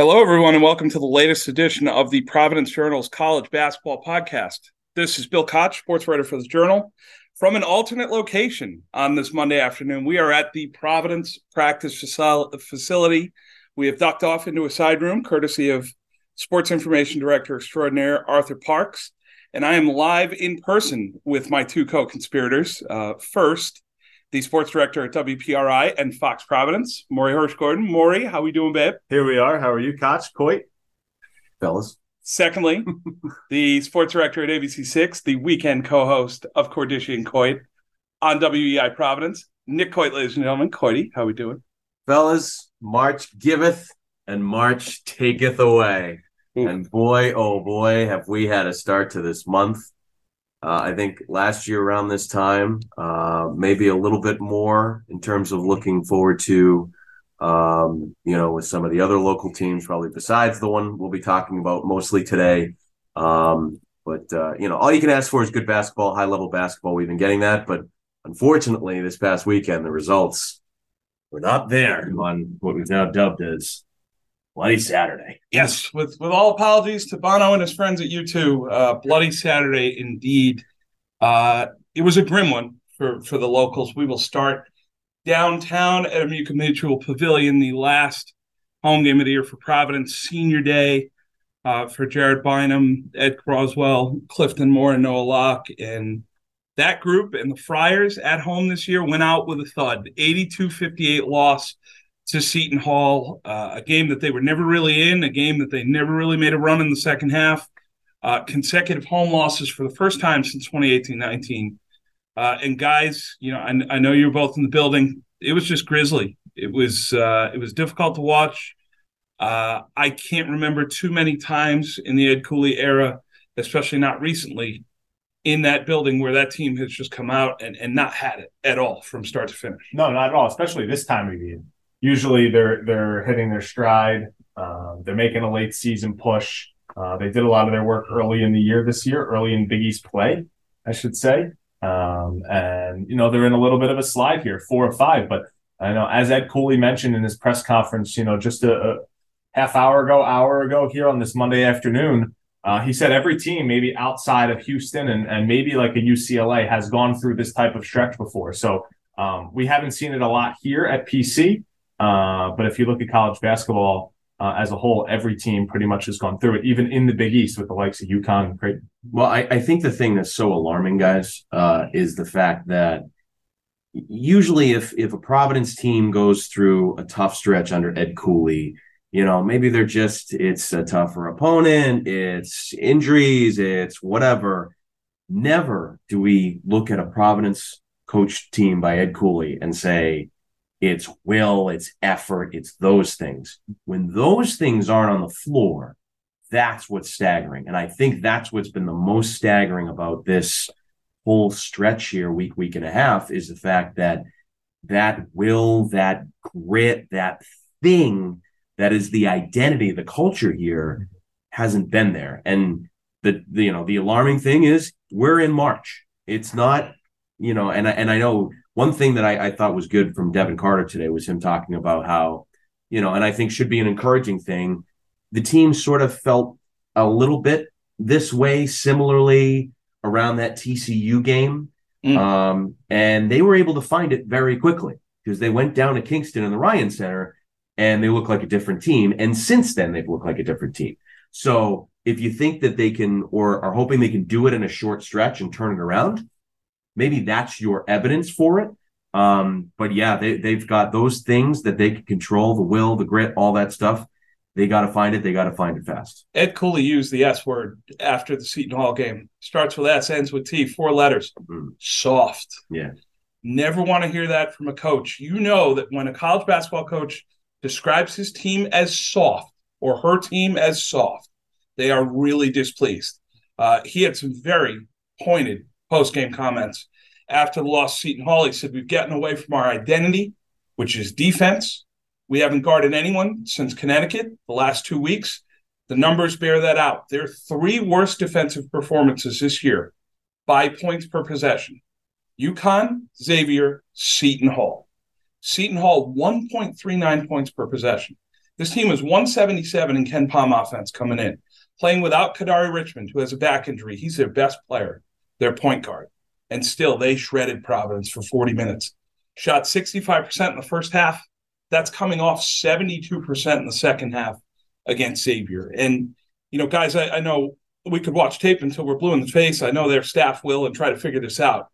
Hello, everyone, and welcome to the latest edition of the Providence Journal's College Basketball Podcast. This is Bill Koch, sports writer for the Journal. From an alternate location on this Monday afternoon, we are at the Providence practice facility. We have ducked off into a side room, courtesy of Sports Information Director Extraordinaire Arthur Parks, and I am live in person with my two co-conspirators. First, the sports director at WPRI and Fox Providence, Maury Hirsch-Gordon. Maury, how we doing, babe? Here we are. How are you, Koch, Coit? Fellas. Secondly, the sports director at ABC6, the weekend co-host of Cordishi and Coit on WEI Providence, Nick Coit, ladies and gentlemen. Coity, how we doing? Fellas, March giveth and March taketh away. Ooh. And boy, oh boy, have we had a start to this month. I think last year around this time, maybe a little bit more in terms of looking forward to, with some of the other local teams, probably besides the one we'll be talking about mostly today. All you can ask for is good basketball, high-level basketball. We've been getting that. But unfortunately, this past weekend, the results were not there on what we've now dubbed as Bloody Saturday. Yes, with all apologies to Bono and his friends at U2, Bloody Saturday indeed. It was a grim one for the locals. We will start downtown at Amica Mutual Pavilion, the last home game of the year for Providence, senior day for Jared Bynum, Ed Croswell, Clifton Moore, and Noah Locke. And that group and the Friars at home this year went out with a thud, 82-58 loss to Seton Hall, a game that they were never really in, a game that they never really made a run in the second half, consecutive home losses for the first time since 2018-19. And guys, I know you're both in the building. It was just grisly. It was difficult to watch. I can't remember too many times in the Ed Cooley era, especially not recently, in that building where that team has just come out and not had it at all from start to finish. No, not at all, especially this time of year. Usually they're hitting their stride. They're making a late season push. They did a lot of their work early in the year this year, early in Big East play, I should say. They're in a little bit of a slide here, 4 or 5. But I know, as Ed Cooley mentioned in his press conference, just a half hour ago here on this Monday afternoon, he said every team, maybe outside of Houston and maybe like a UCLA, has gone through this type of stretch before. So we haven't seen it a lot here at PC. But if you look at college basketball as a whole, every team pretty much has gone through it, even in the Big East with the likes of UConn and Creighton. Well, I think the thing that's so alarming, guys, is the fact that usually if a Providence team goes through a tough stretch under Ed Cooley, maybe they're just, it's a tougher opponent, it's injuries, it's whatever. Never do we look at a Providence coached team by Ed Cooley and say, it's will, it's effort, it's those things. When those things aren't on the floor, that's what's staggering. And I think that's what's been the most staggering about this whole stretch here, week and a half, is the fact that will, that grit, that thing that is the identity, the culture here, hasn't been there. And the alarming thing is we're in March. It's not, and I know one thing that I thought was good from Devin Carter today was him talking about how, and I think should be an encouraging thing, the team sort of felt a little bit this way similarly around that TCU game. And they were able to find it very quickly because they went down to Kingston in the Ryan Center and they looked like a different team. And since then, they've looked like a different team. So if you think that they can or are hoping they can do it in a short stretch and turn it around, maybe that's your evidence for it. But yeah, they've got those things that they can control, the will, the grit, all that stuff. They got to find it. They got to find it fast. Ed Cooley used the S word after the Seton Hall game. Starts with S, ends with T, 4 letters. Mm-hmm. Soft. Yeah. Never want to hear that from a coach. You know that when a college basketball coach describes his team as soft or her team as soft, they are really displeased. He had some very pointed post-game comments. After the loss to Seton Hall, he said, we've gotten away from our identity, which is defense. We haven't guarded anyone since Connecticut the last 2 weeks. The numbers bear that out. Their 3 worst defensive performances this year by points per possession. UConn, Xavier, Seton Hall. Seton Hall, 1.39 points per possession. This team was 177 in Ken Pom offense coming in, playing without Kadari Richmond, who has a back injury. He's their best player, their point guard. And still, they shredded Providence for 40 minutes. Shot 65% in the first half. That's coming off 72% in the second half against Xavier. And, you know, guys, I know we could watch tape until we're blue in the face. I know their staff will and try to figure this out.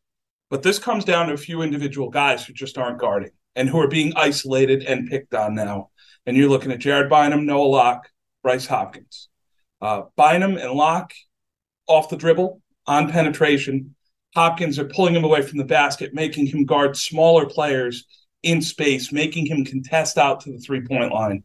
But this comes down to a few individual guys who just aren't guarding and who are being isolated and picked on now. And you're looking at Jared Bynum, Noah Locke, Bryce Hopkins. Bynum and Locke off the dribble, on penetration. Hopkins are pulling him away from the basket, making him guard smaller players in space, making him contest out to the three-point line.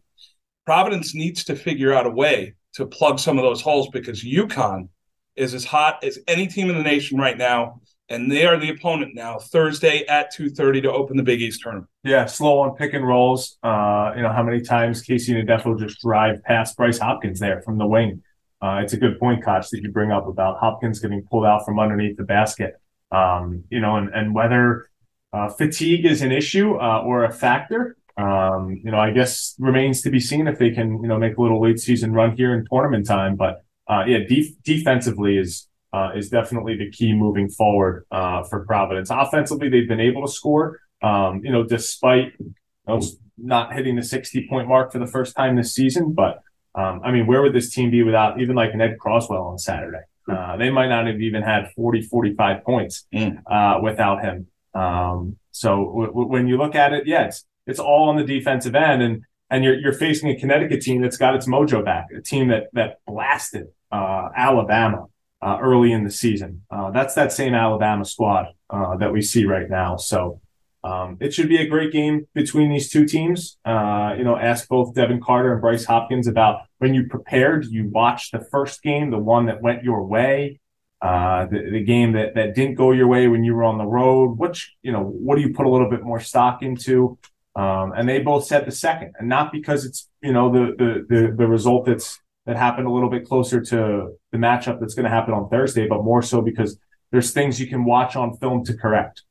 Providence needs to figure out a way to plug some of those holes because UConn is as hot as any team in the nation right now, and they are the opponent now Thursday at 2:30 to open the Big East tournament. Yeah, slow on pick and rolls. You know how many times Casey Nadefo just drive past Bryce Hopkins there from the wing. It's a good point, Koch, that you bring up about Hopkins getting pulled out from underneath the basket. You know, and whether fatigue is an issue or a factor, you know, I guess remains to be seen if they can, you know, make a little late season run here in tournament time. But yeah, defensively is definitely the key moving forward for Providence. Offensively, they've been able to score, you know, despite not hitting the 60-point mark for the first time this season, but. I mean, where would this team be without even like an Ed Croswell on Saturday? They might not have even had 40, 45 points without him. So when you look at it, yeah, it's all on the defensive end. And you're facing a Connecticut team that's got its mojo back, a team that blasted Alabama early in the season. That's that same Alabama squad that we see right now. So it should be a great game between these two teams. You know, ask both Devin Carter and Bryce Hopkins about when you prepared, you watched the first game, the one that went your way, the game that didn't go your way when you were on the road. What do you put a little bit more stock into? And they both said the second, and not because it's, you know, the result that happened a little bit closer to the matchup that's going to happen on Thursday, but more so because there's things you can watch on film to correct.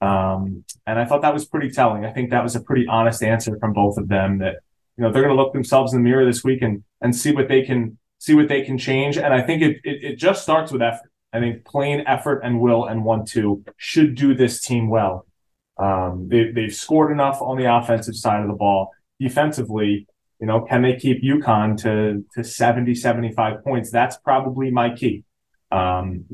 And I thought that was pretty telling. I think that was a pretty honest answer from both of them that, you know, they're going to look themselves in the mirror this week and see what they can change. And I think it just starts with effort. I think plain effort and will and 1-2 should do this team well. They've scored enough on the offensive side of the ball. Defensively, you know, can they keep UConn to 70, 75 points? That's probably my key, you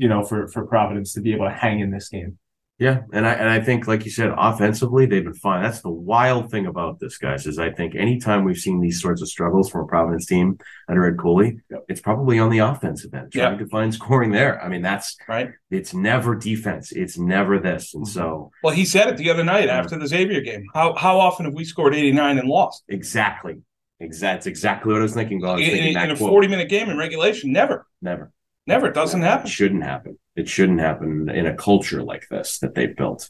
know, for Providence to be able to hang in this game. Yeah, and I think, like you said, offensively, they've been fine. That's the wild thing about this, guys, is I think anytime we've seen these sorts of struggles from a Providence team under Ed Cooley, it's probably on the offensive end, trying to find scoring there. I mean, that's right. It's never defense. It's never this. And so – well, he said it the other night after the Xavier game. How often have we scored 89 and lost? Exactly. That's exactly what I was thinking. In a 40-minute game in regulation, never. Never. It doesn't happen. It shouldn't happen. It shouldn't happen in a culture like this that they've built.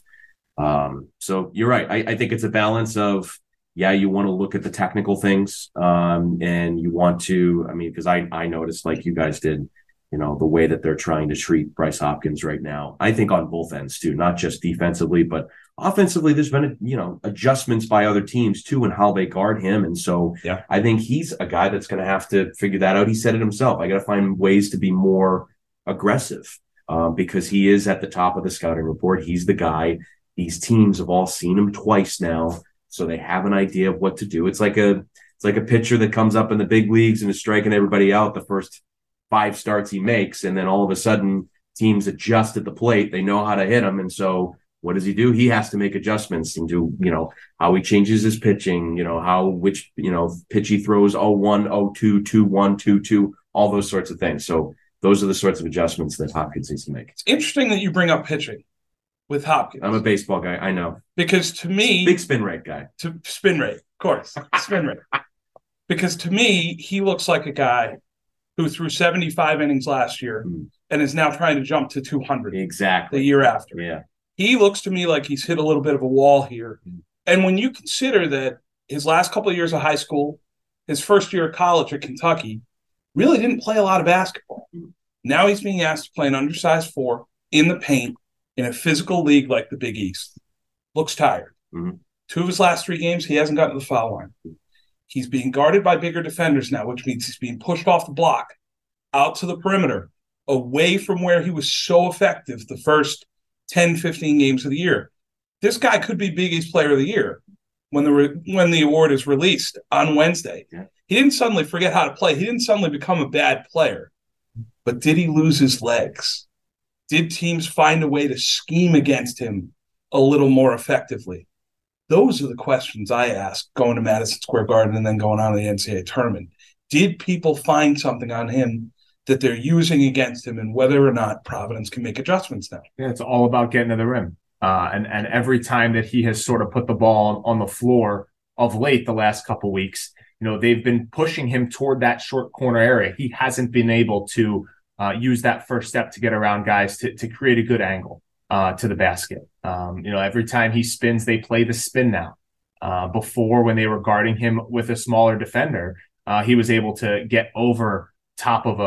So you're right. I think it's a balance of, you want to look at the technical things and you want to, I mean, because I noticed like you guys did, you know, the way that they're trying to treat Bryce Hopkins right now, I think on both ends too, not just defensively, but offensively, there's been, you know, adjustments by other teams too and how they guard him. And so I think he's a guy that's going to have to figure that out. He said it himself. I got to find ways to be more aggressive. Because he is at the top of the scouting report. He's the guy. These teams have all seen him twice now, so they have an idea of what to do. It's like a pitcher that comes up in the big leagues and is striking everybody out the first 5 starts he makes, and then all of a sudden teams adjust at the plate. They know how to hit him, and so what does he do? He has to make adjustments and do, you know, how he changes his pitching, you know, which pitch he throws, 0-1, 0-2, 2-1, 2-2, all those sorts of things. So those are the sorts of adjustments that Hopkins needs to make. It's interesting that you bring up pitching with Hopkins. I'm a baseball guy, I know. Because to me... big spin rate guy. Spin rate, of course. Spin rate. Because to me, he looks like a guy who threw 75 innings last year and is now trying to jump to 200. Exactly. The year after. Yeah. He looks to me like he's hit a little bit of a wall here. And when you consider that his last couple of years of high school, his first year of college at Kentucky, really didn't play a lot of basketball. Now he's being asked to play an undersized 4 in the paint in a physical league like the Big East. Looks tired. 2 of his last 3 games, he hasn't gotten to the foul line. He's being guarded by bigger defenders now, which means he's being pushed off the block, out to the perimeter, away from where he was so effective the first 10, 15 games of the year. This guy could be Big East Player of the Year when the award is released on Wednesday. Yeah. He didn't suddenly forget how to play. He didn't suddenly become a bad player. But did he lose his legs? Did teams find a way to scheme against him a little more effectively? Those are the questions I ask going to Madison Square Garden and then going on to the NCAA tournament. Did people find something on him that they're using against him, and whether or not Providence can make adjustments now? Yeah, it's all about getting to the rim. And every time that he has sort of put the ball on the floor of late the last couple weeks, you know, they've been pushing him toward that short corner area. He hasn't been able to use that first step to get around guys to create a good angle to the basket. You know, every time he spins, they play the spin now. Before, when they were guarding him with a smaller defender, he was able to get over top of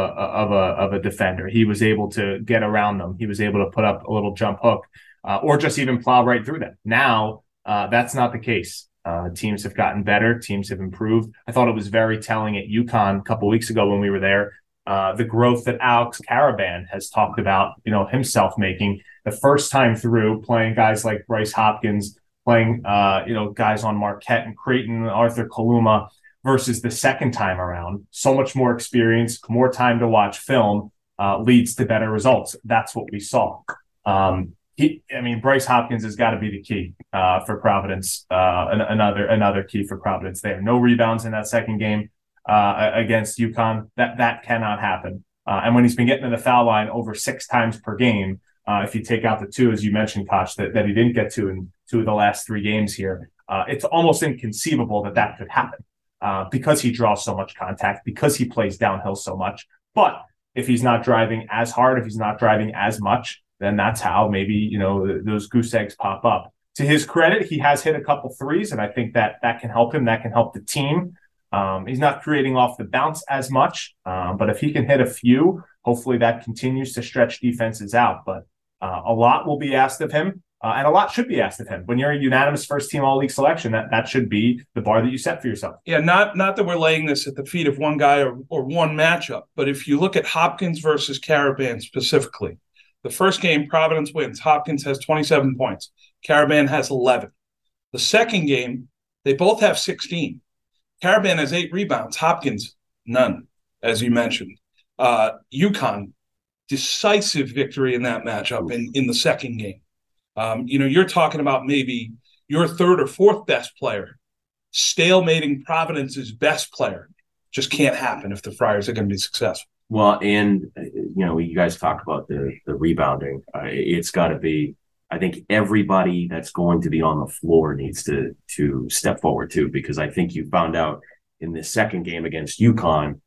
a defender. He was able to get around them. He was able to put up a little jump hook. Or just even plow right through them. Now, that's not the case. Teams have gotten better. Teams have improved. I thought it was very telling at UConn a couple weeks ago when we were there, the growth that Alex Caravan has talked about, you know, himself making the first time through, playing guys like Bryce Hopkins, playing, you know, guys on Marquette and Creighton, Arthur Kaluma, versus the second time around. So much more experience, more time to watch film leads to better results. That's what we saw. Bryce Hopkins has got to be the key for Providence. Another key for Providence. There, no rebounds in that second game against UConn. That cannot happen. And when he's been getting to the foul line over 6 times per game, if you take out the 2, as you mentioned, Koch, that he didn't get to in 2 of the last 3 games here, it's almost inconceivable that could happen because he draws so much contact, because he plays downhill so much. But if he's not driving as hard, if he's not driving as much, then that's how maybe, you know, those goose eggs pop up. To his credit, he has hit a couple threes, and I think that can help him. That can help the team. He's not creating off the bounce as much, but if he can hit a few, hopefully that continues to stretch defenses out. But a lot will be asked of him, and a lot should be asked of him. When you're a unanimous first-team All-League selection, that should be the bar that you set for yourself. Yeah, not that we're laying this at the feet of one guy or one matchup, but if you look at Hopkins versus Caravan specifically, the first game, Providence wins. Hopkins has 27 points. Caravan has 11. The second game, they both have 16. Caravan has 8 rebounds. Hopkins, none, as you mentioned. UConn, decisive victory in that matchup in the second game. You know, you're talking about maybe your third or fourth best player stalemating Providence's best player. Just can't happen if the Friars are going to be successful. Well, and, you know, you guys talk about the rebounding. It's got to be, I think everybody that's going to be on the floor needs to step forward too, because I think you found out in this second game against UConn,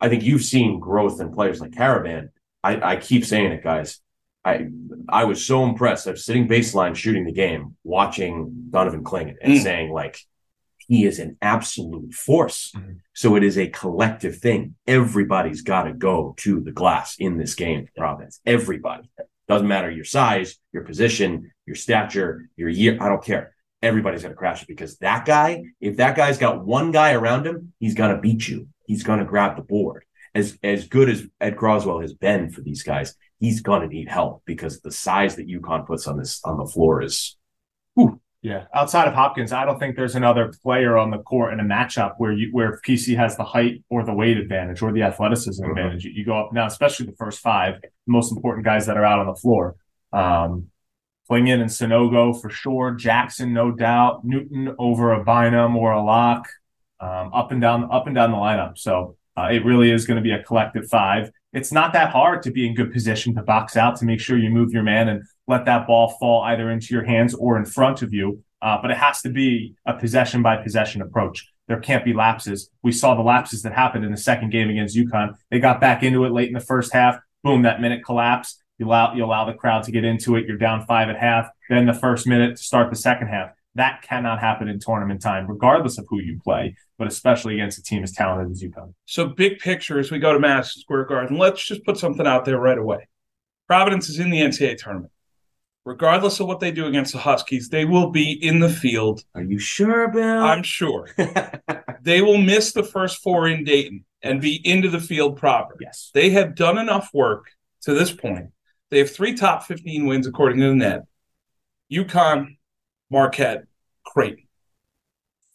I think you've seen growth in players like Caravan. I keep saying it, guys. I was so impressed. I'm sitting baseline shooting the game, watching Donovan Clingan and saying, like, he is an absolute force. Mm-hmm. So it is a collective thing. Everybody's got to go to the glass in this game for Providence. Everybody. Doesn't matter your size, your position, your stature, your year. I don't care. Everybody's going to crash it, because that guy, if that guy's got one guy around him, he's going to beat you. He's going to grab the board. As good as Ed Croswell has been for these guys, he's going to need help, because the size that UConn puts on the floor is – yeah. Outside of Hopkins, I don't think there's another player on the court in a matchup where PC has the height or the weight advantage or the athleticism advantage. You go up now, especially the first 5, the most important guys that are out on the floor. Clingan and Sanogo for sure. Jackson, no doubt. Newton over a Bynum or a Locke. Up and down the lineup. So it really is going to be a collective 5. It's not that hard to be in good position to box out, to make sure you move your man and let that ball fall either into your hands or in front of you. But it has to be a possession-by-possession approach. There can't be lapses. We saw the lapses that happened in the second game against UConn. They got back into it late in the first half. Boom, that minute collapsed. You allow the crowd to get into it. You're down 5 at half. Then the first minute to start the second half. That cannot happen in tournament time, regardless of who you play, but especially against a team as talented as UConn. So big picture, as we go to Madison Square Garden, let's just put something out there right away. Providence is in the NCAA tournament. Regardless of what they do against the Huskies, they will be in the field. Are you sure, Bill? I'm sure. They will miss the first four in Dayton and be into the field proper. Yes. They have done enough work to this point. They have three top 15 wins, according to the net. UConn, Marquette, Creighton.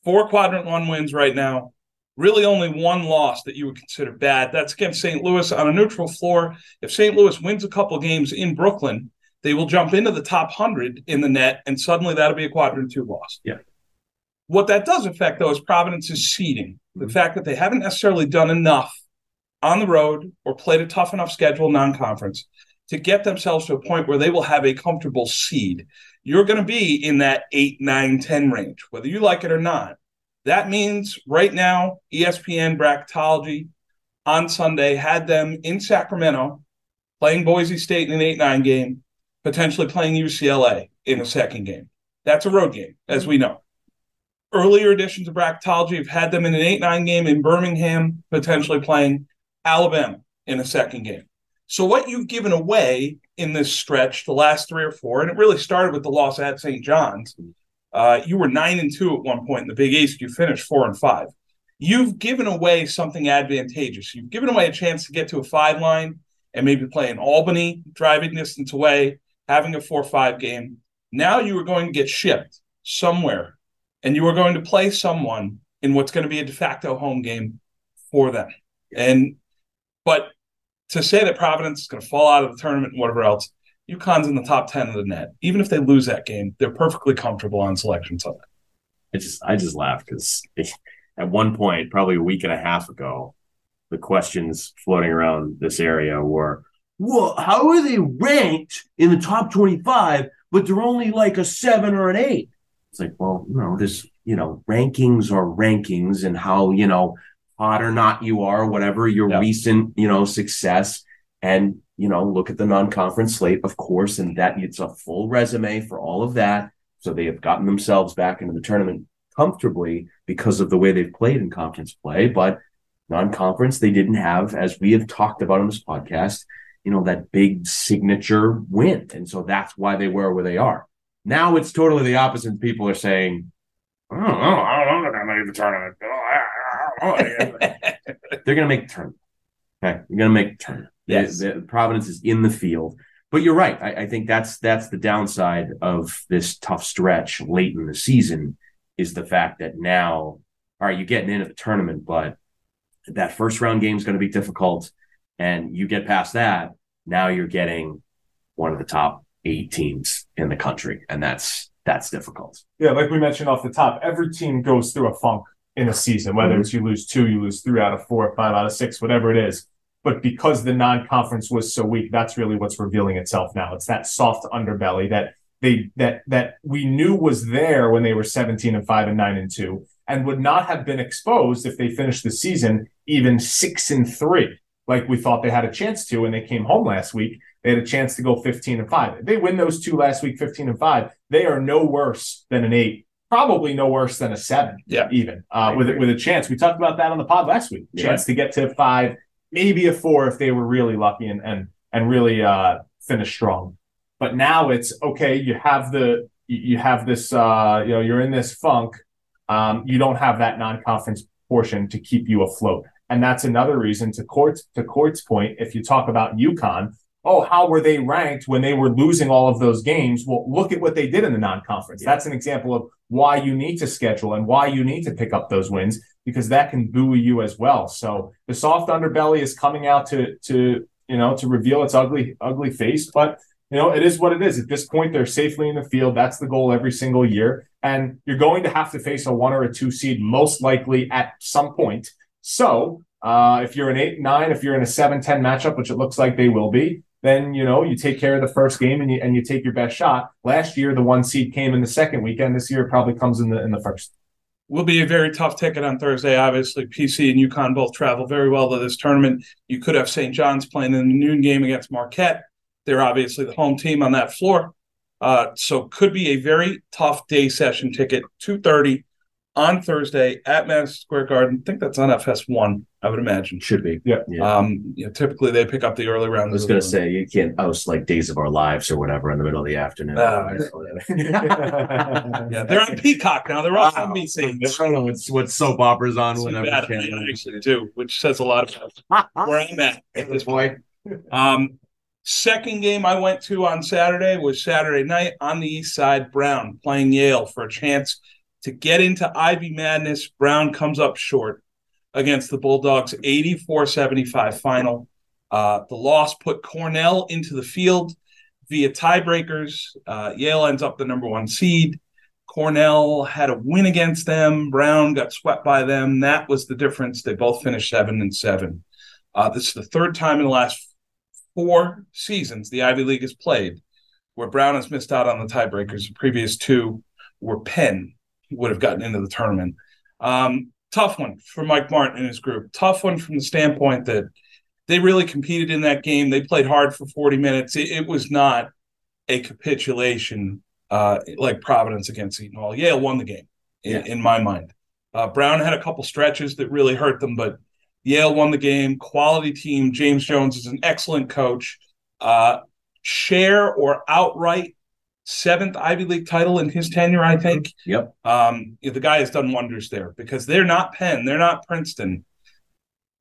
Four quadrant one wins right now. Really only one loss that you would consider bad. That's against St. Louis on a neutral floor. If St. Louis wins a couple games in Brooklyn, they will jump into the top 100 in the net, and suddenly that'll be a quadrant two loss. Yeah. What that does affect, though, is Providence's seeding. The fact that they haven't necessarily done enough on the road or played a tough enough schedule non-conference to get themselves to a point where they will have a comfortable seed. You're going to be in that 8, 9, 10 range, whether you like it or not. That means right now, ESPN Bracketology on Sunday had them in Sacramento playing Boise State in an 8-9 game, potentially playing UCLA in a second game. That's a road game, as we know. Earlier editions of Bracketology have had them in an 8-9 game in Birmingham, potentially playing Alabama in a second game. So what you've given away in this stretch, the last three or four, and it really started with the loss at St. John's, you were 9-2 at one point in the Big East. You finished 4-5. You've given away something advantageous. You've given away a chance to get to a 5 line and maybe play in Albany, driving distance away, having a 4-5 game. Now you are going to get shipped somewhere, and you are going to play someone in what's going to be a de facto home game for them. But to say that Providence is going to fall out of the tournament and whatever else, UConn's in the top 10 of the net. Even if they lose that game, they're perfectly comfortable on selection Sunday. I just laugh because at one point, probably a week and a half ago, the questions floating around this area were, well, how are they ranked in the top 25, but they're only like a 7 or an 8? It's like, well, no, this, rankings are rankings and how, hot or not you are, whatever your recent, success. And, look at the non-conference slate, of course, and that it's a full resume for all of that. So they have gotten themselves back into the tournament comfortably because of the way they've played in conference play. But non-conference, they didn't have, as we have talked about on this podcast, that big signature win. And so that's why they were where they are. Now it's totally the opposite. People are saying, I don't know if they're going to make the tournament. They're going to make the tournament. Okay, you're going to make the tournament. Yes. The Providence is in the field. But you're right. I think that's the downside of this tough stretch late in the season is the fact that now, all right, you're getting into the tournament, but that first round game is going to be difficult. And you get past that, now you're getting one of the top 8 teams in the country, and that's difficult. Yeah, like we mentioned off the top, every team goes through a funk in a season, whether it's you lose 2, you lose 3 out of 4, 5 out of 6, whatever it is. But because the non-conference was so weak, that's really what's revealing itself now. It's that soft underbelly that we knew was there when they were 17-5 and 9-2, and would not have been exposed if they finished the season even 6-3, like we thought they had a chance to when they came home last week. They had a chance to go 15-5. If they win those two last week, 15-5, they are no worse than an 8, probably no worse than a 7, even with a chance. We talked about that on the pod last week. Chance to get to a 5, maybe a 4 if they were really lucky and really finish strong. But now it's okay. You have this. You're in this funk. You don't have that non-conference portion to keep you afloat, and that's another reason to Court's point. If you talk about UConn. Oh, how were they ranked when they were losing all of those games? Well, look at what they did in the non-conference. That's an example of why you need to schedule and why you need to pick up those wins, because that can buoy you as well. So the soft underbelly is coming out to reveal its ugly face. But, it is what it is. At this point, they're safely in the field. That's the goal every single year. And you're going to have to face a 1 or a 2 seed most likely at some point. So if you're an 8-9, if you're in a 7-10 matchup, which it looks like they will be, then, you take care of the first game and you take your best shot. Last year, the 1 seed came in the second weekend. This year, it probably comes in the first. Will be a very tough ticket on Thursday. Obviously, PC and UConn both travel very well to this tournament. You could have St. John's playing in the noon game against Marquette. They're obviously the home team on that floor. So could be a very tough day session ticket, 2:30 on Thursday at Madison Square Garden. I think that's on FS1, I would imagine. Should be. Yeah. You know, typically, they pick up the early round. I was going to say, you can't host like Days of Our Lives or whatever in the middle of the afternoon. Yeah, they're on Peacock now. They're all on NBC. I don't know what soap opera's on. It's whenever bad, I actually do, which says a lot about where I'm at this point. Second game I went to on Saturday was Saturday night on the East Side. Brown playing Yale for a chance to get into Ivy Madness. Brown comes up short against the Bulldogs, 84-75 final. The loss put Cornell into the field via tiebreakers. Yale ends up the number one seed. Cornell had a win against them. Brown got swept by them. That was the difference. They both finished 7-7. This is the third time in the last 4 seasons the Ivy League has played where Brown has missed out on the tiebreakers. The previous 2 were Penn, would have gotten into the tournament. Tough one for Mike Martin and his group. Tough one from the standpoint that they really competed in that game. They played hard for 40 minutes. It was not a capitulation like Providence against Seton Hall. Yale won the game in my mind. Brown had a couple stretches that really hurt them, but Yale won the game. Quality team. James Jones is an excellent coach. Share or outright 7th Ivy League title in his tenure, I think. Yep. The guy has done wonders there because they're not Penn. They're not Princeton.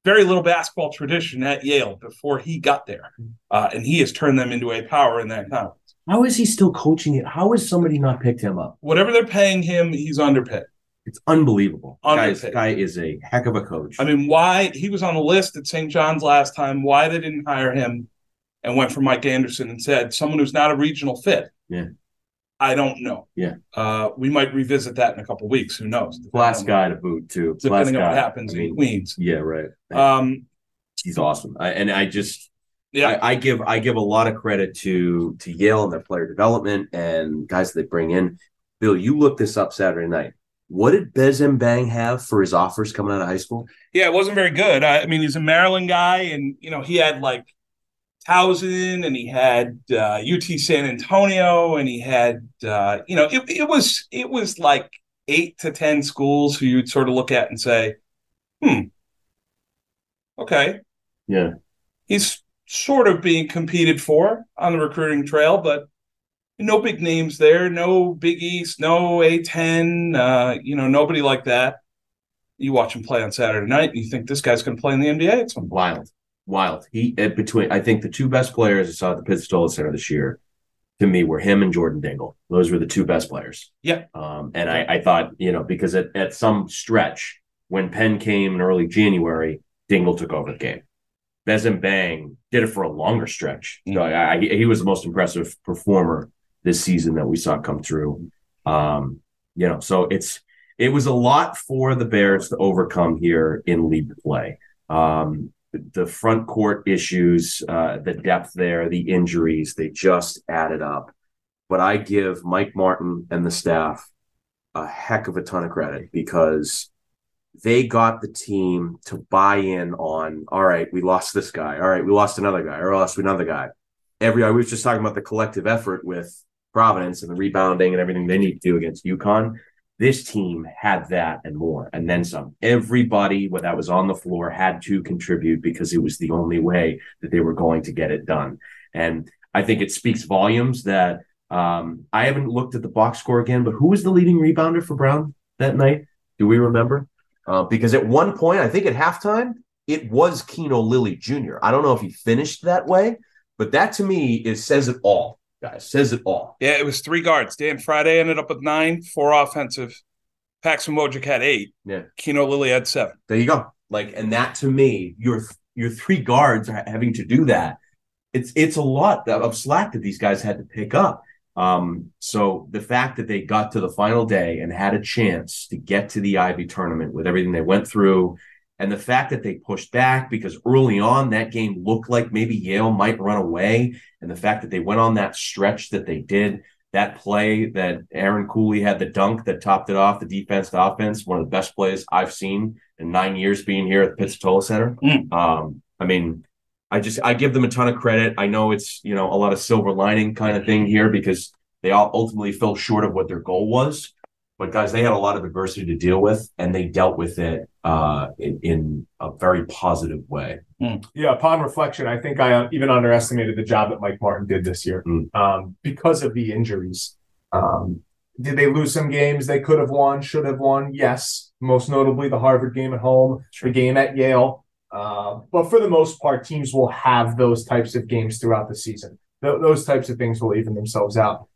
Very little basketball tradition at Yale before he got there. And he has turned them into a power in that conference. How is he still coaching it? How is somebody not picked him up? Whatever they're paying him, he's underpaid. It's unbelievable. This guy is a heck of a coach. I mean, why he was on the list at St. John's last time, why they didn't hire him and went for Mike Anderson and said, someone who's not a regional fit. Yeah. I don't know. Yeah. We might revisit that in a couple of weeks. Who knows? Last guy to boot, too. Depending on what happens in Queens. Yeah, right. He's awesome. I give a lot of credit to Yale and their player development and guys that they bring in. Bill, you looked this up Saturday night. What did Bezembang have for his offers coming out of high school? Yeah, it wasn't very good. I mean, he's a Maryland guy, and you know, he had like Towson, and he had UT San Antonio, and he had it was like 8 to 10 schools who you'd sort of look at and say, okay, yeah, he's sort of being competed for on the recruiting trail, but. No big names there, no Big East, no A-10, nobody like that. You watch him play on Saturday night, and you think this guy's going to play in the NBA. It's wild. I think the 2 best players I saw at the Pistola Center this year, to me, were him and Jordan Dingle. Those were the 2 best players. Yeah. And I thought, because at some stretch, when Penn came in early January, Dingle took over the game. Bezembang did it for a longer stretch. So he was the most impressive performer this season that we saw come through. So it was a lot for the Bears to overcome here in league play. The front court issues, the depth there, the injuries, they just added up. But I give Mike Martin and the staff a heck of a ton of credit because they got the team to buy in on, all right, we lost this guy. All right, we lost another guy. Or lost another guy. I was just talking about the collective effort with Providence and the rebounding and everything they need to do against UConn. This team had that and more, and then some. Everybody that was on the floor had to contribute because it was the only way that they were going to get it done. And I think it speaks volumes that I haven't looked at the box score again, but who was the leading rebounder for Brown that night? Do we remember? Because at one point, I think at halftime, it was Kino Lilly Jr. I don't know if he finished that way, but that to me says it all. Guys, says it all. Yeah, it was 3 guards. Dan Friday ended up with 9, 4 offensive. Paxton Wojcik had 8. Yeah. Kino Lilly had 7. There you go. And that to me, your 3 guards are having to do that. It's a lot of slack that these guys had to pick up. So the fact that they got to the final day and had a chance to get to the Ivy tournament with everything they went through, and the fact that they pushed back because early on that game looked like maybe Yale might run away. And the fact that they went on that stretch that they did, that play that Aaron Cooley had, the dunk that topped it off, the defense to offense, one of the best plays I've seen in 9 years being here at the Pistola Center. I give them a ton of credit. I know it's, a lot of silver lining kind of thing here because they all ultimately fell short of what their goal was. But guys, they had a lot of adversity to deal with, and they dealt with it in a very positive way. Mm. Yeah, upon reflection, I think I even underestimated the job that Mike Martin did this year because of the injuries. Did they lose some games they could have won, should have won? Yes, most notably the Harvard game at home, the game at Yale. But for the most part, teams will have those types of games throughout the season. Those types of things will even themselves out.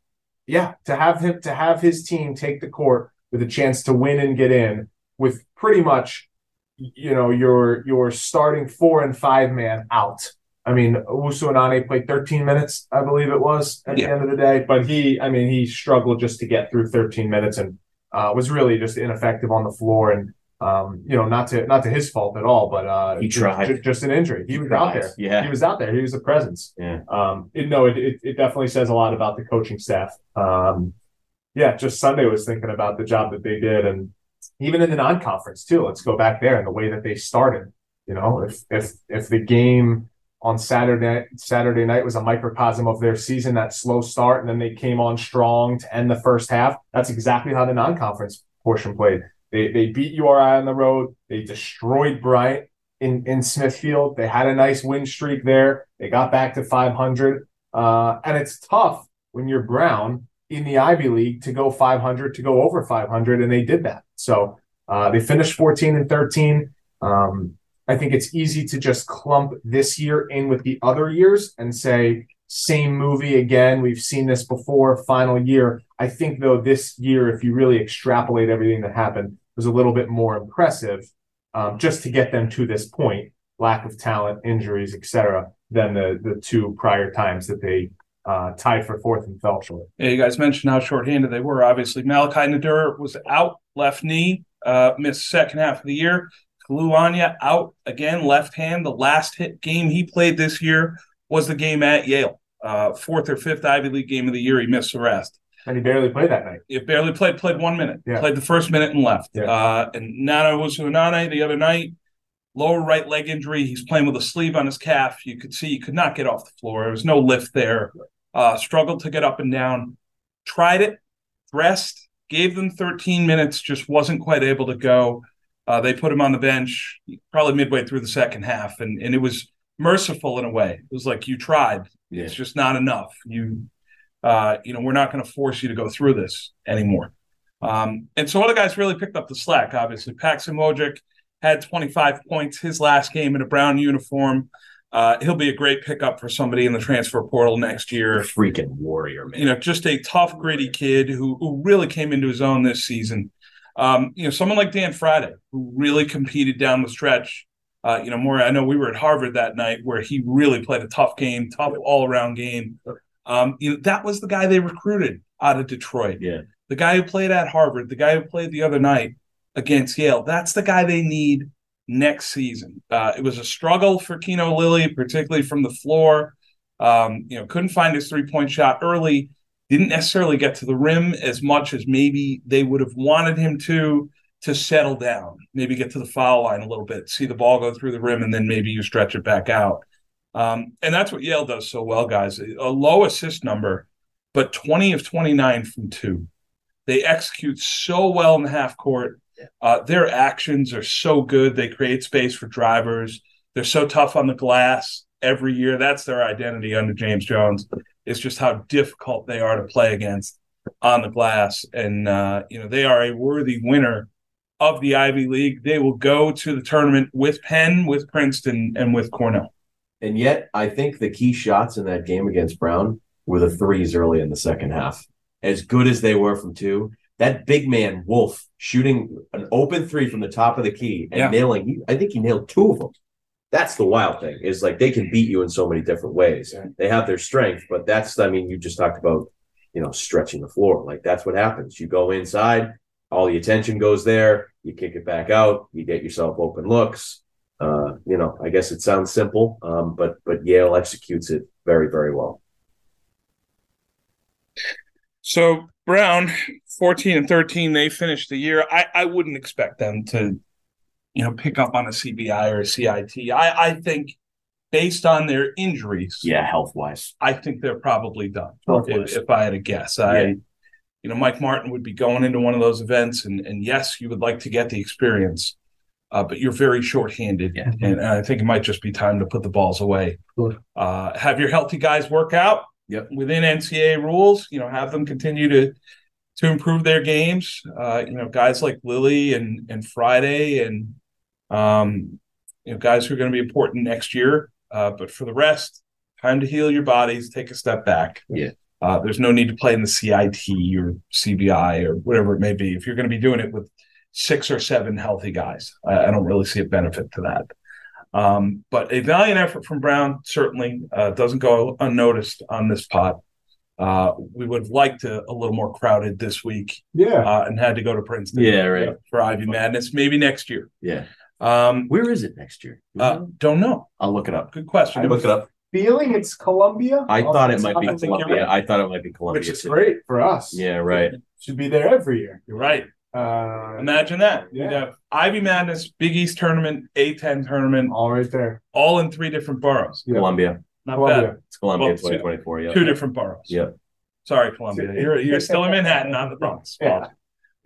Yeah, to have his team take the court with a chance to win and get in with pretty much, your starting 4 and 5 man out. I mean, Owusu Anani played 13 minutes, I believe it was, at the end of the day. But he struggled just to get through 13 minutes and was really just ineffective on the floor. And not to his fault at all, but he tried. Just an injury. He was out there. Yeah. He was out there. He was a presence. Yeah. It definitely says a lot about the coaching staff. Just Sunday was thinking about the job that they did, and even in the non-conference too. Let's go back there and the way that they started. If the game on Saturday night was a microcosm of their season, that slow start, and then they came on strong to end the first half. That's exactly how the non-conference portion played. They beat URI on the road. They destroyed Bryant in Smithfield. They had a nice win streak there. They got back to 500. And it's tough when you're Brown in the Ivy League to go 500, to go over 500, and they did that. So they finished 14-13. I think it's easy to just clump this year in with the other years and say, same movie again. We've seen this before, final year. I think, though, this year, if you really extrapolate everything that happened, was a little bit more impressive just to get them to this point, lack of talent, injuries, et cetera, than the two prior times that they tied for fourth and fell short. Yeah, you guys mentioned how shorthanded they were, obviously. Malachi Nadur was out, left knee, missed second half of the year. Kaluanya out again, left hand. The last hit game he played this year was the game at Yale, fourth or fifth Ivy League game of the year. He missed the rest. And he barely played that night. He barely played 1 minute. Yeah. Played the first minute and left. Yeah. And Nana was Unane the other night, lower right leg injury. He's playing with a sleeve on his calf. You could see he could not get off the floor. There was no lift there. Struggled to get up and down. Tried it, dressed, gave them 13 minutes, just wasn't quite able to go. They put him on the bench probably midway through the second half, and it was merciful in a way. It was like, you tried. Yeah. It's just not enough. We're not going to force you to go through this anymore. And so other guys really picked up the slack, obviously. Paxton Wojcik had 25 points his last game in a Brown uniform. He'll be a great pickup for somebody in the transfer portal next year. Freaking warrior, man. Just a tough, gritty kid who really came into his own this season. Someone like Dan Friday, who really competed down the stretch. I know we were at Harvard that night where he really played a tough game, tough all-around game. That was the guy they recruited out of Detroit. Yeah. The guy who played at Harvard, the guy who played the other night against Yale, that's the guy they need next season. It was a struggle for Kino Lilly, particularly from the floor. Couldn't find his three-point shot early, didn't necessarily get to the rim as much as maybe they would have wanted him to settle down, maybe get to the foul line a little bit, see the ball go through the rim, and then maybe you stretch it back out. And that's what Yale does so well, guys. A low assist number, but 20 of 29 from two. They execute so well in the half court. Their actions are so good. They create space for drivers. They're so tough on the glass every year. That's their identity under James Jones. It's just how difficult they are to play against on the glass. And, they are a worthy winner of the Ivy League. They will go to the tournament with Penn, with Princeton, and with Cornell. And yet, I think the key shots in that game against Brown were the threes early in the second half. As good as they were from two, that big man, Wolf, shooting an open three from the top of the key and nailing – I think he nailed 2 of them. That's the wild thing is, like, they can beat you in so many different ways. Yeah. They have their strength, but that's – I mean, you just talked about, stretching the floor. Like, that's what happens. You go inside, all the attention goes there, you kick it back out, you get yourself open looks. I guess it sounds simple, but Yale executes it very, very well. So Brown, 14-13, they finished the year. I wouldn't expect them to, pick up on a CBI or a CIT. I think based on their injuries, health wise, I think they're probably done. If I had a guess, you know, Mike Martin would be going into one of those events, and yes, you would like to get the experience, but you're very shorthanded, and I think it might just be time to put the balls away. Sure. Have your healthy guys work out within NCAA rules. You know, have them continue to improve their games. You know, guys like Lilly and Friday, and you know, guys who are going to be important next year. But for the rest, time to heal your bodies. Take a step back. Yeah. There's no need to play in the CIT or CBI or whatever it may be. If you're going to be doing it with 6 or 7 healthy guys, I don't really see a benefit to that. But a valiant effort from Brown certainly doesn't go unnoticed on this pod. We would have liked a little more crowded this week, and had to go to Princeton, for Ivy Madness. Maybe next year, Where is it next year? Don't know. I'll look it up. Good question. I'll look it up. Feeling it's Columbia. I thought it might be Columbia. I thought it might be Columbia, which is great for us. Yeah, right. Should be there every year. You're right. Imagine that. Yeah. You'd have Ivy Madness, Big East tournament, A10 tournament, all right there, all in 3 different boroughs. Yeah. Columbia. Not bad. It's Columbia 2024. Yeah, 2 different boroughs. Yeah. Sorry, Columbia. You're still in Manhattan, not in the Bronx. Yeah.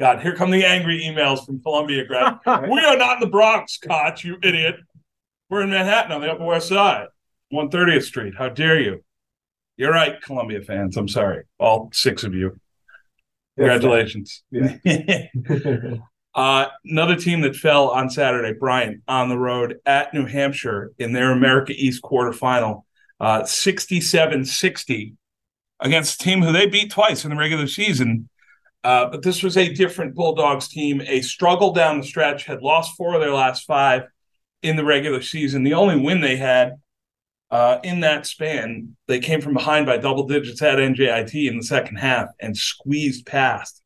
God, here come the angry emails from Columbia grad. We are not in the Bronx, Koch, you idiot. We're in Manhattan on the Upper West Side, 130th Street. How dare you? You're right, Columbia fans. I'm sorry, all 6 of you. Congratulations. Another team that fell on Saturday, Bryant, on the road at New Hampshire in their America East quarterfinal, 67-60 against a team who they beat twice in the regular season. But this was a different Bulldogs team. A struggle down the stretch, had lost 4 of their last 5 in the regular season. The only win they had in that span, they came from behind by double digits at NJIT in the second half and squeezed past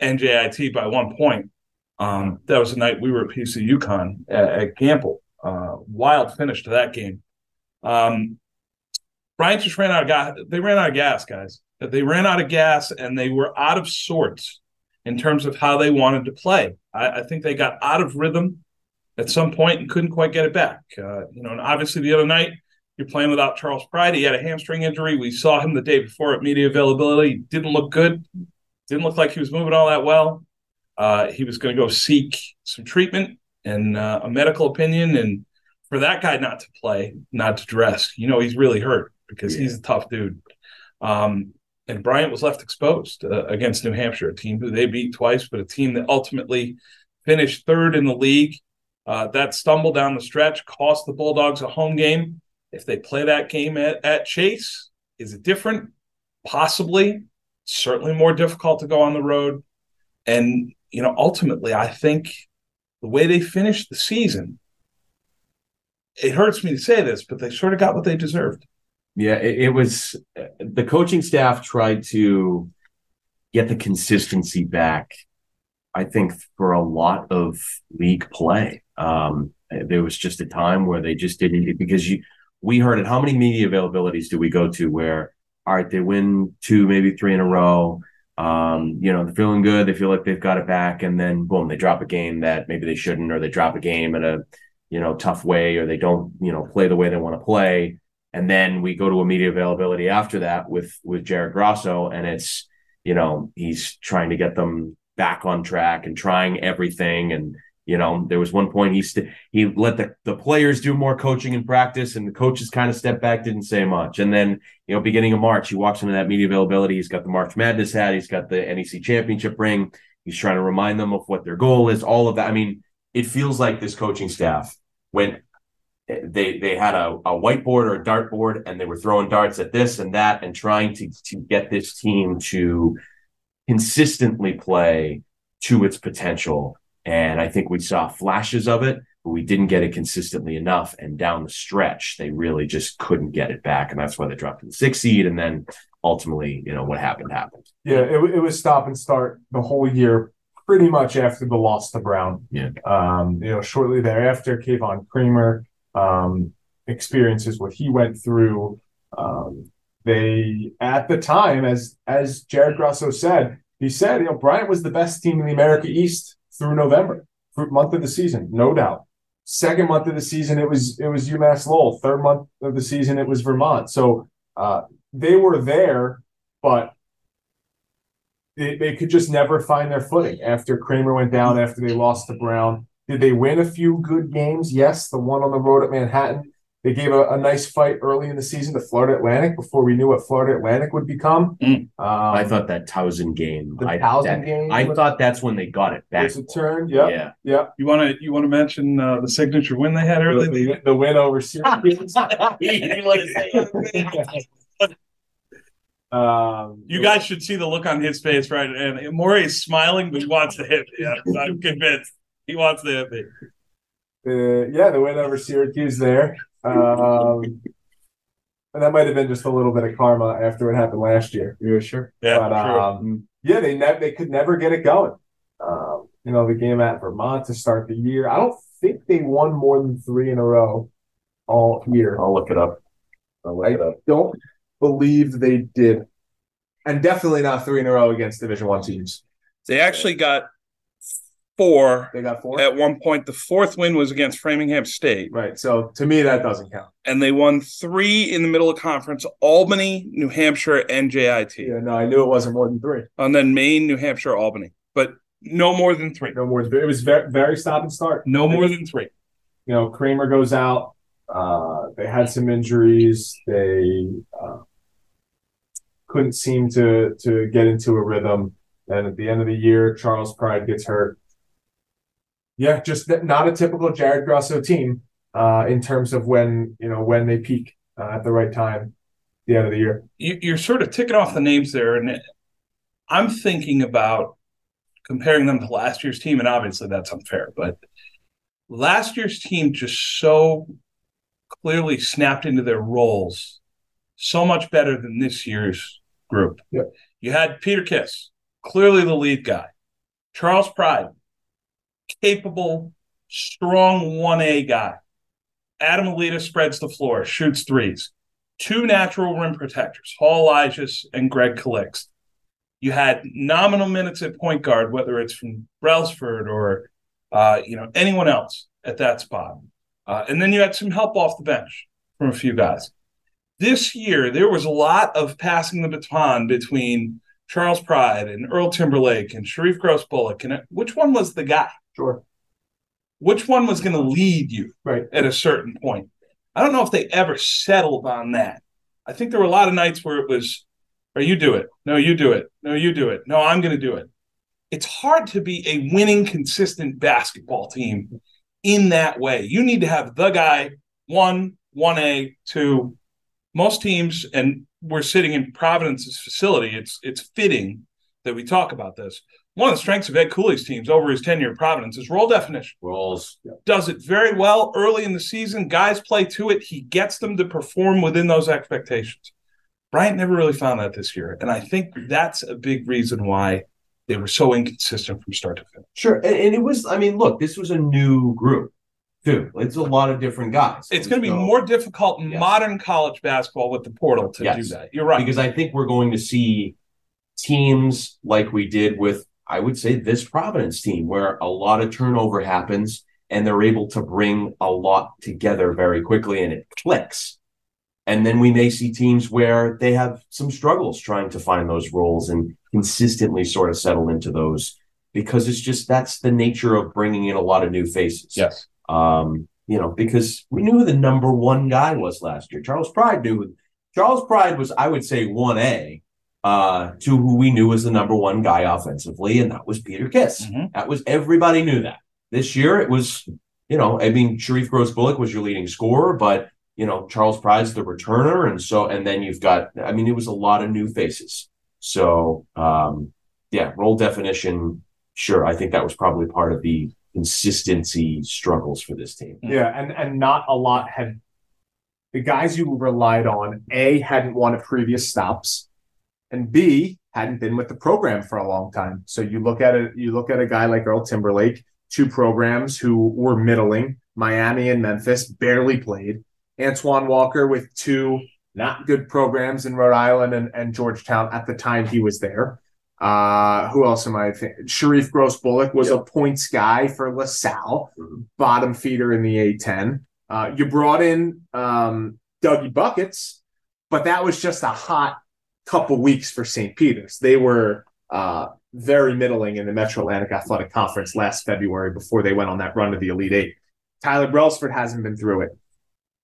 NJIT by 1 point. That was the night we were at PC UConn at Gamble. Wild finish to that game. Bryant just ran out of gas. They ran out of gas, guys. They ran out of gas, and they were out of sorts in terms of how they wanted to play. I think they got out of rhythm at some point and couldn't quite get it back. You know, and obviously the other night, you're playing without Charles Pride. He had a hamstring injury. We saw him the day before at media availability. Didn't look good. Didn't look like he was moving all that well. He was going to go seek some treatment and a medical opinion. And for that guy not to play, not to dress, you know, he's really hurt because he's a tough dude. And Bryant was left exposed against New Hampshire, a team who they beat twice, but a team that ultimately finished 3rd in the league. That stumble down the stretch cost the Bulldogs a home game. If they play that game at Chase, is it different? Possibly. Certainly more difficult to go on the road. And, you know, ultimately, I think the way they finished the season, it hurts me to say this, but they sort of got what they deserved. Yeah, it was the coaching staff tried to get the consistency back, I think, for a lot of league play. There was just a time where they just didn't, because we heard it. How many media availabilities do we go to where, all right, they win 2, maybe 3 in a row. You know, they're feeling good. They feel like they've got it back. And then, boom, they drop a game that maybe they shouldn't, or they drop a game in a, you know, tough way, or they don't, you know, play the way they want to play. And then we go to a media availability after that with Jared Grasso. And it's, you know, he's trying to get them back on track and trying everything. And, you know, there was one point he let the players do more coaching and practice, and the coaches kind of stepped back, didn't say much. And then, you know, beginning of March, he walks into that media availability. He's got the March Madness hat. He's got the NEC championship ring. He's trying to remind them of what their goal is, all of that. I mean, it feels like this coaching staff went they had a whiteboard or a dartboard, and they were throwing darts at this and that and trying to get this team to consistently play to its potential. And I think we saw flashes of it, but we didn't get it consistently enough. And down the stretch, they really just couldn't get it back. And that's why they dropped to the 6th seed. And then ultimately, you know, what happened. Yeah, it was stop and start the whole year, pretty much after the loss to Brown. Yeah. You know, shortly thereafter, Kayvon Kramer experiences what he went through. They, at the time, as Jared Grasso said, he said, you know, Bryant was the best team in the America East through November, through month of the season, no doubt. 2nd month of the season, it was UMass Lowell. 3rd month of the season, it was Vermont. So they were there, but they could just never find their footing after Kramer went down, after they lost to Brown. Did they win a few good games? Yes, the one on the road at Manhattan. They gave a nice fight early in the season to Florida Atlantic before we knew what Florida Atlantic would become. I thought that Towson game. I thought that's when they got it back. It's a turn, yeah. You want to mention the signature win they had early? The win over Syracuse. You guys should see the look on his face, right? And Morey's smiling, but he wants to hit me. I'm convinced he wants to hit me. The win over Syracuse there. And that might have been just a little bit of karma after what happened last year. You were sure? Yeah, but, sure. They could never get it going. The game at Vermont to start the year. I don't think they won more than 3 in a row all year. I'll look it up. I don't believe they did. And definitely not 3 in a row against Division I teams. They actually got 4. They got 4 at one point. The 4th win was against Framingham State. Right. So to me, that doesn't count. And they won 3 in the middle of conference: Albany, New Hampshire, and JIT. Yeah. No, I knew it wasn't more than 3. And then Maine, New Hampshire, Albany, but no more than 3. No more than 3. It was very, very stop and start. No more than 3. Kramer goes out. They had some injuries. They couldn't seem to get into a rhythm. And at the end of the year, Charles Pride gets hurt. Yeah, just not a typical Jared Grasso team in terms of when they peak at the right time at the end of the year. You're sort of ticking off the names there, and I'm thinking about comparing them to last year's team, and obviously that's unfair, but last year's team just so clearly snapped into their roles so much better than this year's group. Yep. You had Peter Kiss, clearly the lead guy. Charles Pride, capable, strong 1A guy. Adam Alita spreads the floor, shoots threes. 2 natural rim protectors, Hall Elijahs and Greg Kalix. You had nominal minutes at point guard, whether it's from Brelsford or anyone else at that spot. And then you had some help off the bench from a few guys. This year, there was a lot of passing the baton between Charles Pride and Earl Timberlake and Sharif Gross Bullock. And which one was the guy? Sure. Which one was going to lead you at a certain point? I don't know if they ever settled on that. I think there were a lot of nights where it was, oh, you do it. No, you do it. No, you do it. No, I'm going to do it. It's hard to be a winning, consistent basketball team in that way. You need to have the guy, 1A, 2. Most teams, and we're sitting in Providence's facility, it's fitting that we talk about this. One of the strengths of Ed Cooley's teams over his tenure at Providence is role definition. Roles. Yep. Does it very well early in the season. Guys play to it. He gets them to perform within those expectations. Bryant never really found that this year, and I think that's a big reason why they were so inconsistent from start to finish. Sure, and it was – I mean, look, this was a new group. Dude, it's a lot of different guys. It's going to be more difficult in modern college basketball with the portal to do that. You're right. Because I think we're going to see teams like we did with, I would say, this Providence team, where a lot of turnover happens and they're able to bring a lot together very quickly and it clicks. And then we may see teams where they have some struggles trying to find those roles and consistently sort of settle into those, because it's just that's the nature of bringing in a lot of new faces. Yes. Because we knew who the number one guy was last year. Charles Pride knew. Charles Pride was, I would say, 1A to who we knew was the number one guy offensively, and that was Peter Kiss. Mm-hmm. That was, everybody knew that. This year it was, Sharif Gross Bullock was your leading scorer, but, Charles Pride's the returner. And so, and then you've got, it was a lot of new faces. So, role definition, sure. I think that was probably part of the consistency struggles for this team. Yeah, and not a lot had the guys you relied on. A, hadn't won at previous stops, and B, hadn't been with the program for a long time. So you look at a guy like Earl Timberlake, 2 programs who were middling, Miami and Memphis, barely played. Antoine Walker with 2 not good programs in Rhode Island and Georgetown at the time he was there. Who else am I thinking? Sharif Gross Bullock was a points guy for LaSalle, bottom feeder in the A-10. You brought in Dougie Buckets, but that was just a hot couple weeks for St. Peter's. They were very middling in the Metro Atlantic Athletic Conference last February before they went on that run to the Elite Eight. Tyler Brelsford hasn't been through it.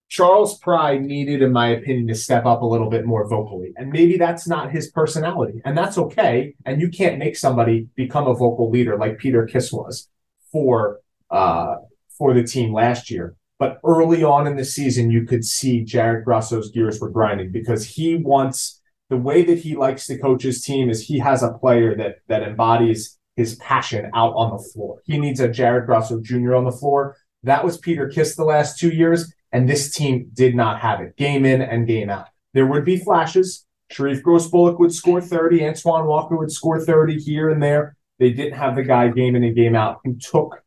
Charles Pride needed, in my opinion, to step up a little bit more vocally. And maybe that's not his personality. And that's okay. And you can't make somebody become a vocal leader like Peter Kiss was for the team last year. But early on in the season, you could see Jared Grosso's gears were grinding because he wants – the way that he likes to coach his team is he has a player that embodies his passion out on the floor. He needs a Jared Grasso Jr. on the floor. That was Peter Kiss the last 2 years, and this team did not have it, game in and game out. There would be flashes. Sharif Gross-Bullock would score 30. Antoine Walker would score 30 here and there. They didn't have the guy game in and game out who took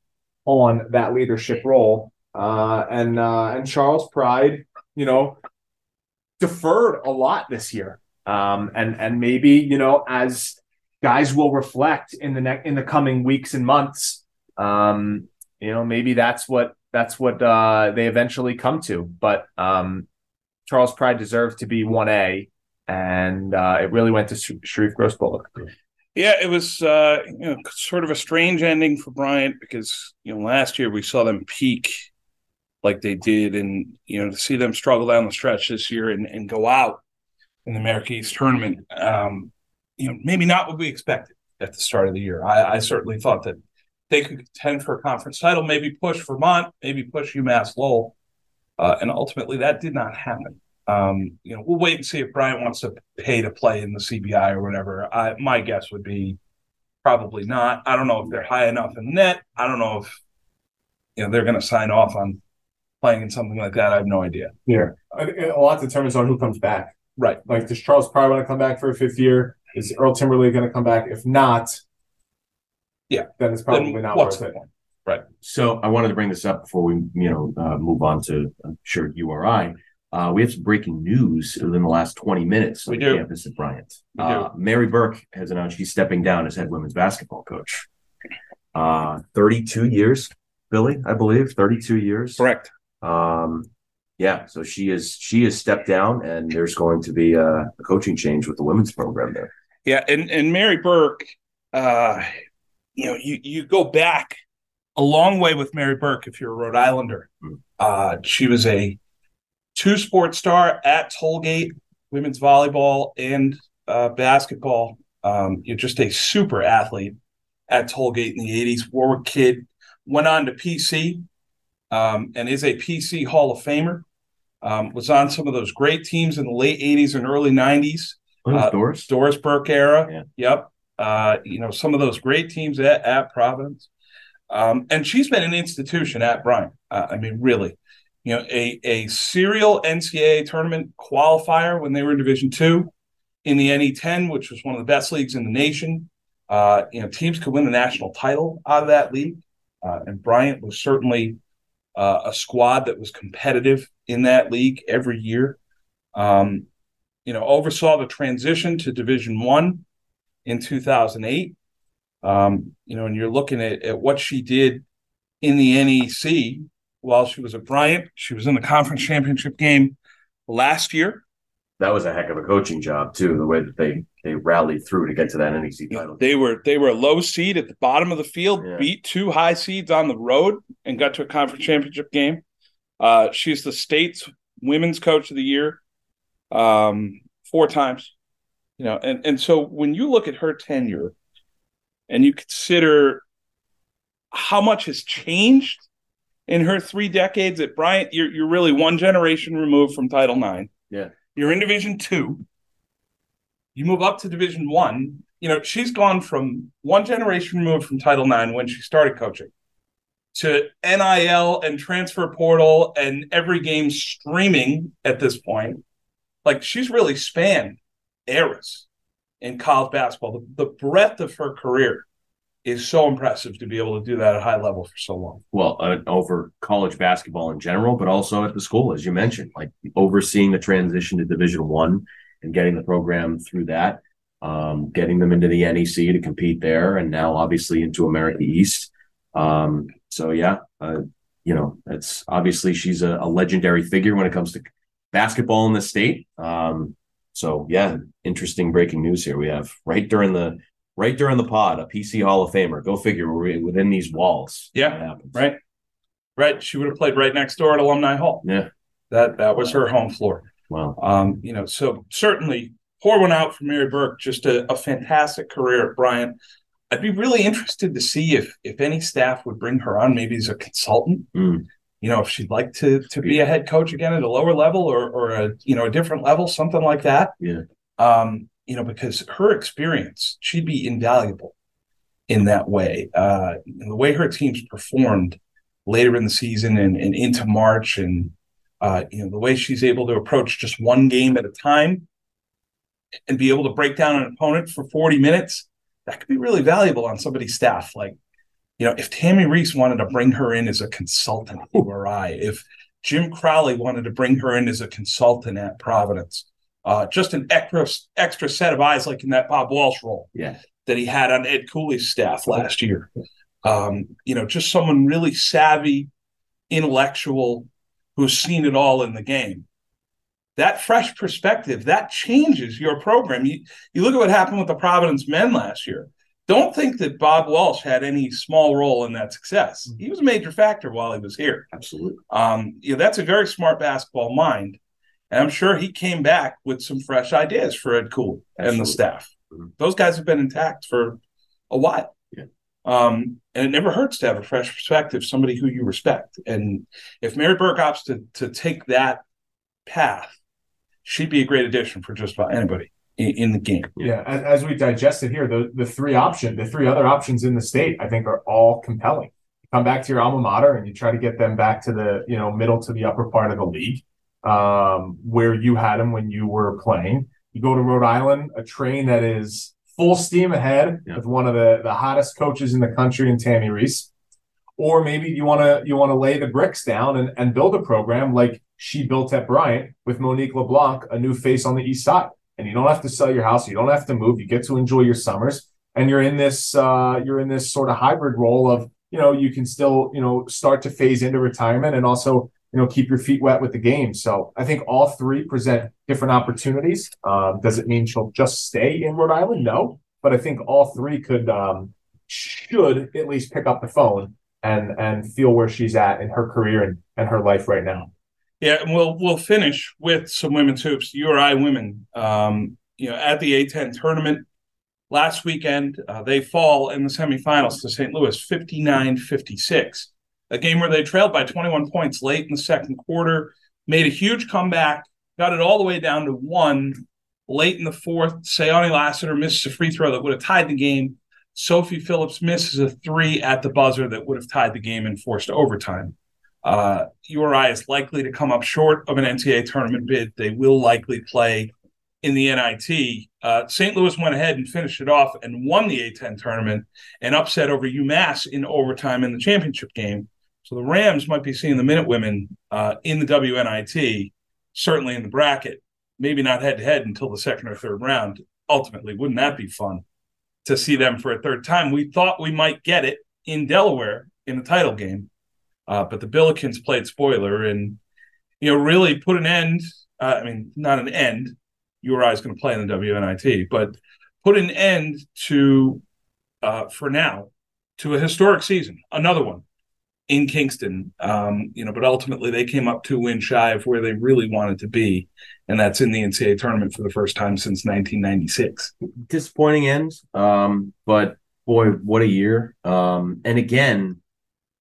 on that leadership role. And Charles Pride, deferred a lot this year. And maybe, as guys will reflect in the coming weeks and months, maybe that's what they eventually come to. But Charles Pride deserved to be 1A, and it really went to Sharif Gross-Bullock. Yeah, it was sort of a strange ending for Bryant because last year we saw them peak like they did, and to see them struggle down the stretch this year and go out in the America East tournament, maybe not what we expected at the start of the year. I certainly thought that they could contend for a conference title, maybe push Vermont, maybe push UMass Lowell. And ultimately that did not happen. We'll wait and see if Bryant wants to pay to play in the CBI or whatever. My guess would be probably not. I don't know if they're high enough in the net. I don't know if they're going to sign off on playing in something like that. I have no idea. Yeah. A lot determines on who comes back. Right. Like, does Charles Pride want to come back for a fifth year? Is Earl Timberlake going to come back? If not... yeah, then it's probably not worth it. Right. So I wanted to bring this up before we, move on to, I'm sure, URI. We have some breaking news within the last 20 minutes on campus at Bryant. Mary Burke has announced she's stepping down as head women's basketball coach. 32 years, Billy, I believe, 32 years. Correct. So she has stepped down, and there's going to be a coaching change with the women's program there. Yeah, and Mary Burke – You go back a long way with Mary Burke if you're a Rhode Islander. She was a two-sport star at Tollgate, women's volleyball and basketball. You're just a super athlete at Tollgate in the 80s. Warwick kid, went on to PC and is a PC Hall of Famer. Was on some of those great teams in the late 80s and early 90s. Doris Burke era. Yeah. Yep. Some of those great teams at Providence. And she's been an institution at Bryant. Really, a serial NCAA tournament qualifier when they were in Division II in the NE10, which was one of the best leagues in the nation. Teams could win the national title out of that league. And Bryant was certainly a squad that was competitive in that league every year. Oversaw the transition to Division I. In 2008, and you're looking at what she did in the NEC while she was at Bryant. She was in the conference championship game last year. That was a heck of a coaching job, too, the way that they rallied through to get to that NEC title. They were a low seed at the bottom of the field, beat two high seeds on the road, and got to a conference championship game. She's the state's women's coach of the year 4 times. And so when you look at her tenure and you consider how much has changed in her 3 decades at Bryant, you're really one generation removed from Title IX. Yeah. You're in Division II. You move up to Division I. She's gone from one generation removed from Title IX when she started coaching to NIL and transfer portal and every game streaming at this point. Like, she's really spanned eras in college basketball. The breadth of her career is so impressive to be able to do that at a high level for so long. Well, over college basketball in general, but also at the school, as you mentioned, like overseeing the transition to Division One and getting the program through that, getting them into the NEC to compete there, and now obviously into America East. It's obviously she's a legendary figure when it comes to basketball in the state. So, interesting breaking news here. We have right during the right during the pod, a PC Hall of Famer. Go figure, we're within these walls. Yeah, right. Right. She would have played right next door at Alumni Hall. Yeah. That was her home floor. Wow. So certainly pour one out for Mary Burke, just a fantastic career at Bryant. I'd be really interested to see if any staff would bring her on, maybe as a consultant, if she'd like to be a head coach again at a lower level or a different level, something like that. Yeah. Because her experience, she'd be invaluable in that way. The way her teams performed later in the season and into March and the way she's able to approach just one game at a time and be able to break down an opponent for 40 minutes, that could be really valuable on somebody's staff. Like, if Tammy Reese wanted to bring her in as a consultant at URI, if Jim Crowley wanted to bring her in as a consultant at Providence, just an extra set of eyes like in that Bob Walsh role that he had on Ed Cooley's staff last year. Just someone really savvy, intellectual, who's seen it all in the game. That fresh perspective, that changes your program. You look at what happened with the Providence men last year. Don't think that Bob Walsh had any small role in that success. Mm-hmm. He was a major factor while he was here. Absolutely. That's a very smart basketball mind. And I'm sure he came back with some fresh ideas for Ed Cooley and the staff. Mm-hmm. Those guys have been intact for a while. And it never hurts to have a fresh perspective, somebody who you respect. And if Mary Burke opts to take that path, she'd be a great addition for just about anybody in the game. Yeah, as we digest it here, the three other options in the state, I think, are all compelling. You come back to your alma mater and you try to get them back to the middle to the upper part of the league, where you had them when you were playing. You go to Rhode Island, a train that is full steam ahead with one of the hottest coaches in the country in Tammy Reese. Or maybe you want to lay the bricks down and build a program like she built at Bryant with Monique LeBlanc, a new face on the east side. And you don't have to sell your house. You don't have to move. You get to enjoy your summers. And you're in this sort of hybrid role of, you can still, start to phase into retirement and also, keep your feet wet with the game. So I think all three present different opportunities. Does it mean she'll just stay in Rhode Island? No. But I think all three should at least pick up the phone and feel where she's at in her career and her life right now. Yeah, and we'll finish with some women's hoops. URI women, at the A-10 tournament last weekend, they fall in the semifinals to St. Louis, 59-56. A game where they trailed by 21 points late in the second quarter, made a huge comeback, got it all the way down to 1 late in the fourth. Sayani Lassiter misses a free throw that would have tied the game. Sophie Phillips misses a three at the buzzer that would have tied the game and forced overtime. URI is likely to come up short of an NCAA tournament bid. They will likely play in the NIT. St. Louis went ahead and finished it off and won the A-10 tournament and upset over UMass in overtime in the championship game. So the Rams might be seeing the Minutewomen in the WNIT, certainly in the bracket, maybe not head-to-head until the second or third round. Ultimately, wouldn't that be fun to see them for a third time? We thought we might get it in Delaware in the title game, but the Billikens played spoiler and, really put an end. Not an end. URI is going to play in the WNIT, but put an end to, for now, to a historic season, another one in Kingston. But ultimately they came up 2 wins shy of where they really wanted to be, and that's in the NCAA tournament for the first time since 1996. Disappointing end, but boy, what a year. And again,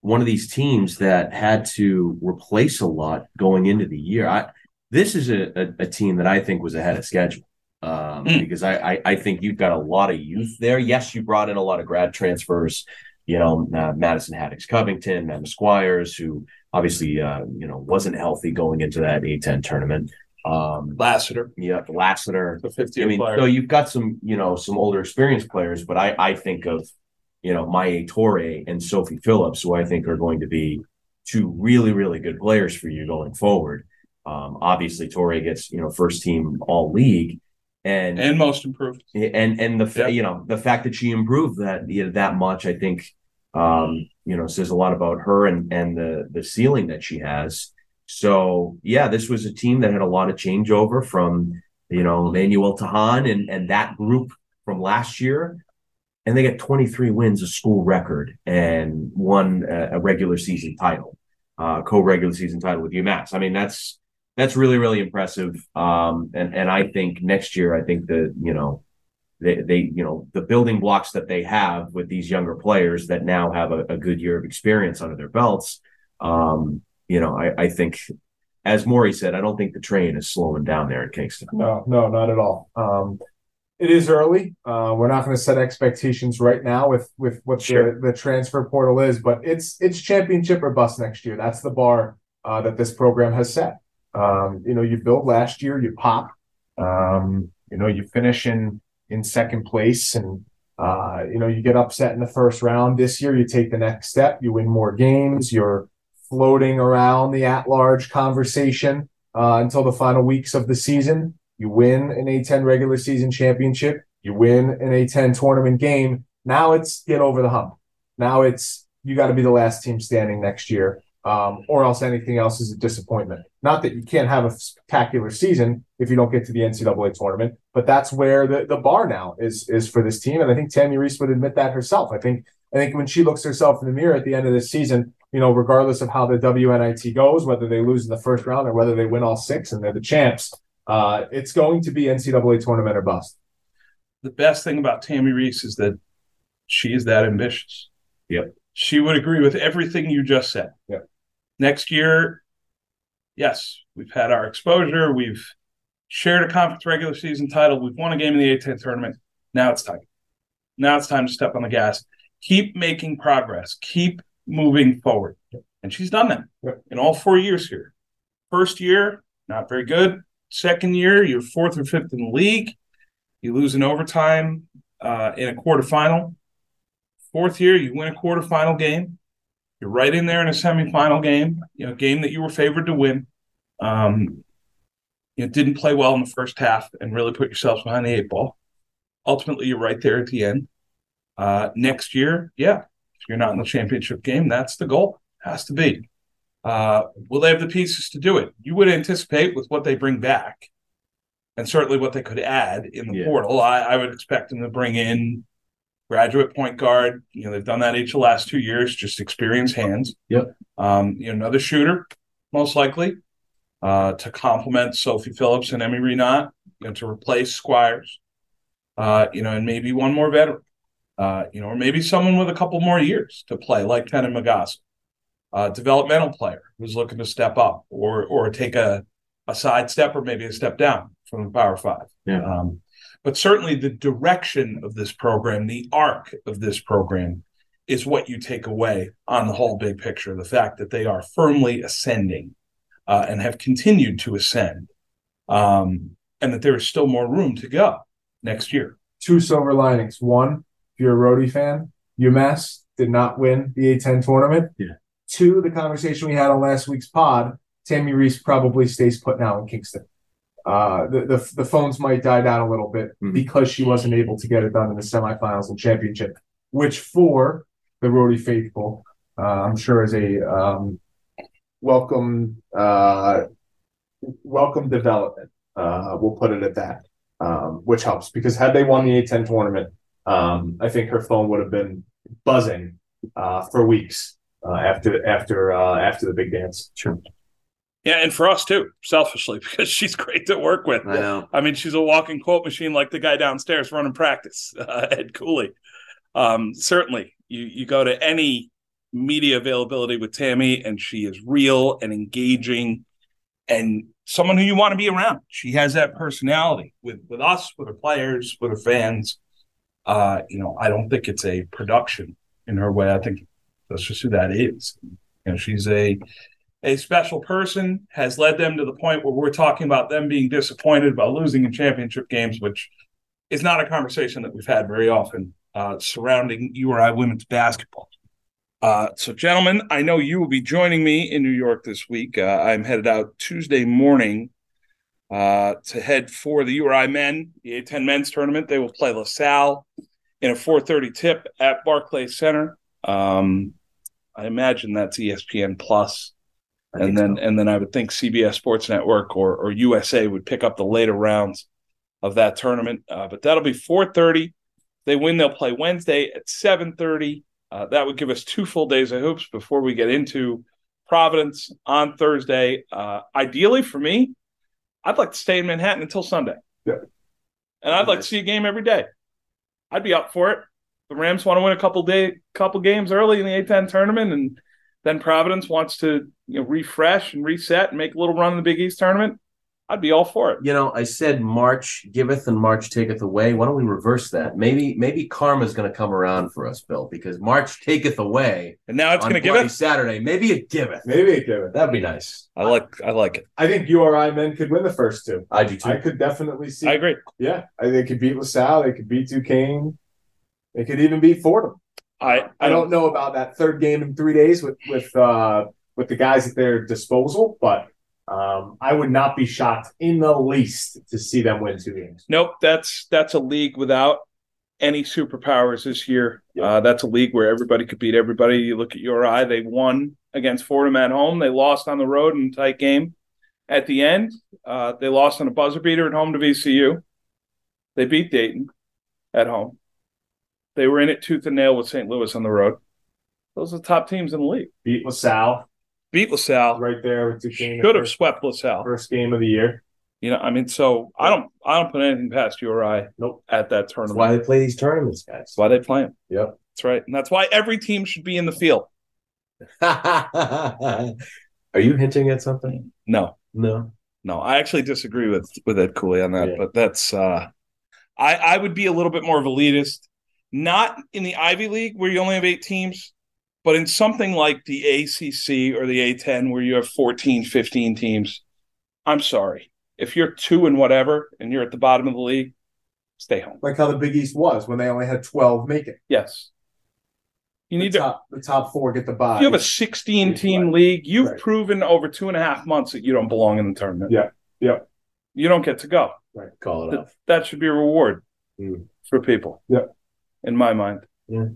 one of these teams that had to replace a lot going into the year. This is a team that I think was ahead of schedule because I think you've got a lot of youth there. Yes, you brought in a lot of grad transfers, Madison Haddix-Covington, Emma Squires, who obviously, wasn't healthy going into that A-10 tournament. Lassiter. Yeah, Lassiter. The 50th player. So you've got some, some older experienced players, but I think of, Maya Torre and Sophie Phillips, who I think are going to be 2 really, really good players for you going forward. Obviously, Torre gets first team all league, and most improved, and the the fact that she improved that much, I think says a lot about her and the ceiling that she has. So yeah, this was a team that had a lot of changeover from Manuel Tahan and that group from last year and they got 23 wins, a school record, and won a regular season title, co-regular season title with UMass. I mean, that's really, really impressive. And I think next year, I think that, you know, they the building blocks that they have with these younger players that now have a good year of experience under their belts. You know, I think, as Maury said, I don't think the train is slowing down there in Kingston. No, not at all. It is early. We're not going to set expectations right now with what the transfer portal is, but it's championship or bust next year. That's the bar that this program has set. You know, you build last year, you pop. You know, you finish in second place, and you know, you get upset in the first round. This year, you take the next step. You win more games. You're floating around the at-large conversation until the final weeks of the season. You win an A-10 regular season championship. You win an A-10 tournament game. Now it's get over the hump. Now it's you got to be the last team standing next year, or else anything else is a disappointment. Not that you can't have a spectacular season if you don't get to the NCAA tournament, but that's where the bar now is for this team. And I think Tammy Reese would admit that herself. I think when she looks herself in the mirror at the end of this season, you know, regardless of how the WNIT goes, whether they lose in the first round or whether they win all six and they're the champs, it's going to be NCAA tournament or bust. The best thing about Tammy Reese is that she is that ambitious. Yep. She would agree with everything you just said. Yep. Next year, yes, we've had our exposure. We've shared a conference regular season title. We've won a game in the A-10 tournament. Now it's time. Now it's time to step on the gas. Keep making progress. Keep moving forward. Yep. And she's done that in all 4 years here. First year, not very good. Second year, you're fourth or fifth in the league. You lose in overtime in a quarterfinal. Fourth year, you win a quarterfinal game. You're right in there in a semifinal game, you know, game that you were favored to win. You didn't play well in the first half and really put yourselves behind the eight ball. Ultimately, you're right there at the end. Next year, if you're not in the championship game, that's the goal. Has to be. Will they have the pieces to do it? You would anticipate with what they bring back and certainly what they could add in the portal. I would expect them to bring in graduate point guard. You know, they've done that each of the last 2 years, just experienced hands. Yep. You know, another shooter, most likely, to complement Sophie Phillips and Emmy Renat, you know, to replace Squires, you know, and maybe one more veteran, you know, or maybe someone with a couple more years to play like Tenon Magasa. Developmental player who's looking to step up or take a side step or maybe a step down from the Power Five. Yeah. But certainly the direction of this program, the arc of this program is what you take away on the whole big picture. The fact that they are firmly ascending and have continued to ascend and that there is still more room to go next year. Two silver linings. One, if you're a Rhodey fan, UMass did not win the A-10 tournament. Yeah. Two, the conversation we had on last week's pod, Tammy Reese probably stays put now in Kingston. The phones might die down a little bit because she wasn't able to get it done in the semifinals and championship, which for the Rhodey faithful, I'm sure is a welcome development. We'll put it at that, which helps because had they won the A-10 tournament, I think her phone would have been buzzing for weeks. After the big dance. Sure. Yeah, and for us too, selfishly, because she's great to work with. I know. I mean, she's a walking quote machine like the guy downstairs running practice, Ed Cooley. Certainly, you go to any media availability with Tammy, and she is real and engaging and someone who you want to be around. She has that personality with us, with her players, with her fans. You know, I don't think it's a production in her way. I think that's just who that is. You know, she's a special person, has led them to the point where we're talking about them being disappointed about losing in championship games, which is not a conversation that we've had very often surrounding URI women's basketball. So, gentlemen, I know you will be joining me in New York this week. I'm headed out Tuesday morning to head for the URI men, the A-10 men's tournament. They will play LaSalle in a 4:30 tip at Barclays Center. I imagine that's ESPN Plus, and then I would think CBS Sports Network or USA would pick up the later rounds of that tournament. But that'll be 4:30. they win, they'll play Wednesday at 7:30. That would give us 2 full days of hoops before we get into Providence on Thursday. Ideally for me, I'd like to stay in Manhattan until Sunday. Yeah. And I'd like to see a game every day. I'd be up for it. The Rams want to win a couple games early in the A-10 tournament, and then Providence wants to refresh and reset and make a little run in the Big East tournament. I'd be all for it. I said March giveth and March taketh away. Why don't we reverse that? Maybe karma's going to come around for us, Bill, because March taketh away, and now it's going to give it Saturday. Maybe it giveth. That'd be nice. I like it. I think URI men could win the first 2. I do too. I could definitely see. I agree. Yeah, they could beat LaSalle. They could beat Duquesne. They could even beat Fordham. I don't know about that third game in 3 days with the guys at their disposal, but. I would not be shocked in the least to see them win 2 games. Nope, that's a league without any superpowers this year. Yep. That's a league where everybody could beat everybody. You look at URI, they won against Fordham at home. They lost on the road in a tight game. At the end, they lost on a buzzer beater at home to VCU. They beat Dayton at home. They were in it tooth and nail with St. Louis on the road. Those are the top teams in the league. Beat LaSalle. Right there with Duquesne. Could have swept LaSalle. First game of the year. So I don't put anything past URI at that tournament. That's why they play these tournaments, guys. That's why they play them. Yep. That's right. And that's why every team should be in the field. Are you hinting at something? No. I actually disagree with Ed Cooley on that, but that's I would be a little bit more of an elitist. Not in the Ivy League where you only have 8 teams. But in something like the ACC or the A-10 where you have 14, 15 teams, I'm sorry. If you're 2 and whatever and you're at the bottom of the league, stay home. Like how the Big East was when they only had 12 make it. Yes. You need the top 4 get the bye. You have a 16-team league. You've proven over 2.5 months that you don't belong in the tournament. Yeah. You don't get to go. Right. Call it off. That should be a reward for people. Yeah. In my mind. Yeah.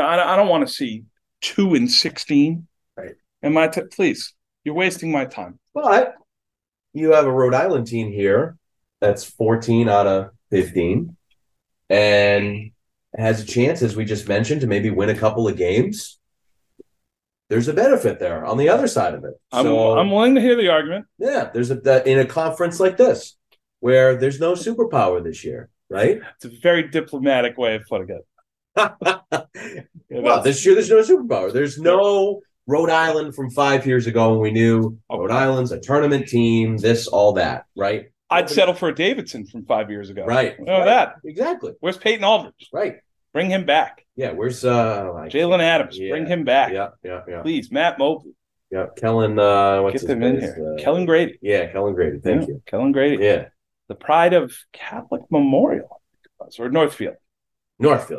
I don't want to see 2 and 16. Right. Please, you're wasting my time. But you have a Rhode Island team here that's 14 out of 15 and has a chance, as we just mentioned, to maybe win a couple of games. There's a benefit there on the other side of it. I'm willing to hear the argument. Yeah, there's in a conference like this where there's no superpower this year, right? It's a very diplomatic way of putting it. Well, this year there's no superpower. There's no Rhode Island from 5 years ago when we knew Rhode Island's a tournament team, this, all that, right? I'd settle for a Davidson from 5 years ago. Right. That. Exactly. Where's Peyton Aldridge? Right. Bring him back. Yeah, where's Jalen Adams? Yeah. Bring him back. Yeah. Please, Matt Mobley. Yeah, Kellen. What's get his name? In here. Kellen Grady. Yeah, Kellen Grady. Thank you. Kellen Grady. Yeah. The pride of Catholic Memorial. Or Northfield,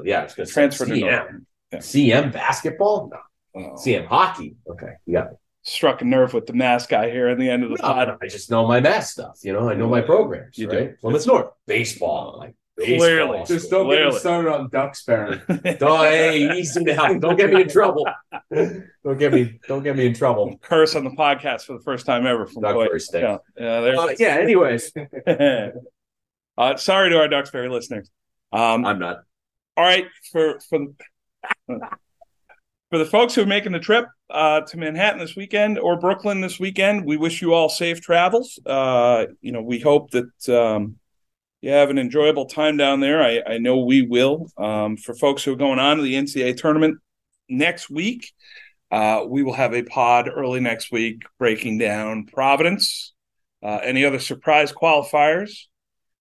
yeah. It's going to transfer to CM. Yeah. CM basketball? No. Oh. CM hockey. Okay, yeah. Struck a nerve with the math guy here at the end of the pod. I just know my math stuff. I know my programs, you right? Plymouth North. Baseball. Clearly. Just don't get me started on Ducks, Barry. Hey, easy now. Don't get me in trouble. Don't get me in trouble. Curse on the podcast for the first time ever. From first thing. Yeah, anyways. Sorry to our Ducks, Barry listeners. I'm not. All right, for the folks who are making the trip to Manhattan this weekend or Brooklyn this weekend, we wish you all safe travels. We hope that you have an enjoyable time down there. I know we will. For folks who are going on to the NCAA tournament next week, we will have a pod early next week breaking down Providence, any other surprise qualifiers,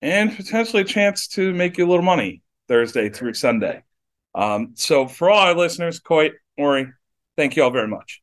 and potentially a chance to make you a little money. Thursday through Sunday. So for all our listeners, Coit, Ori, thank you all very much.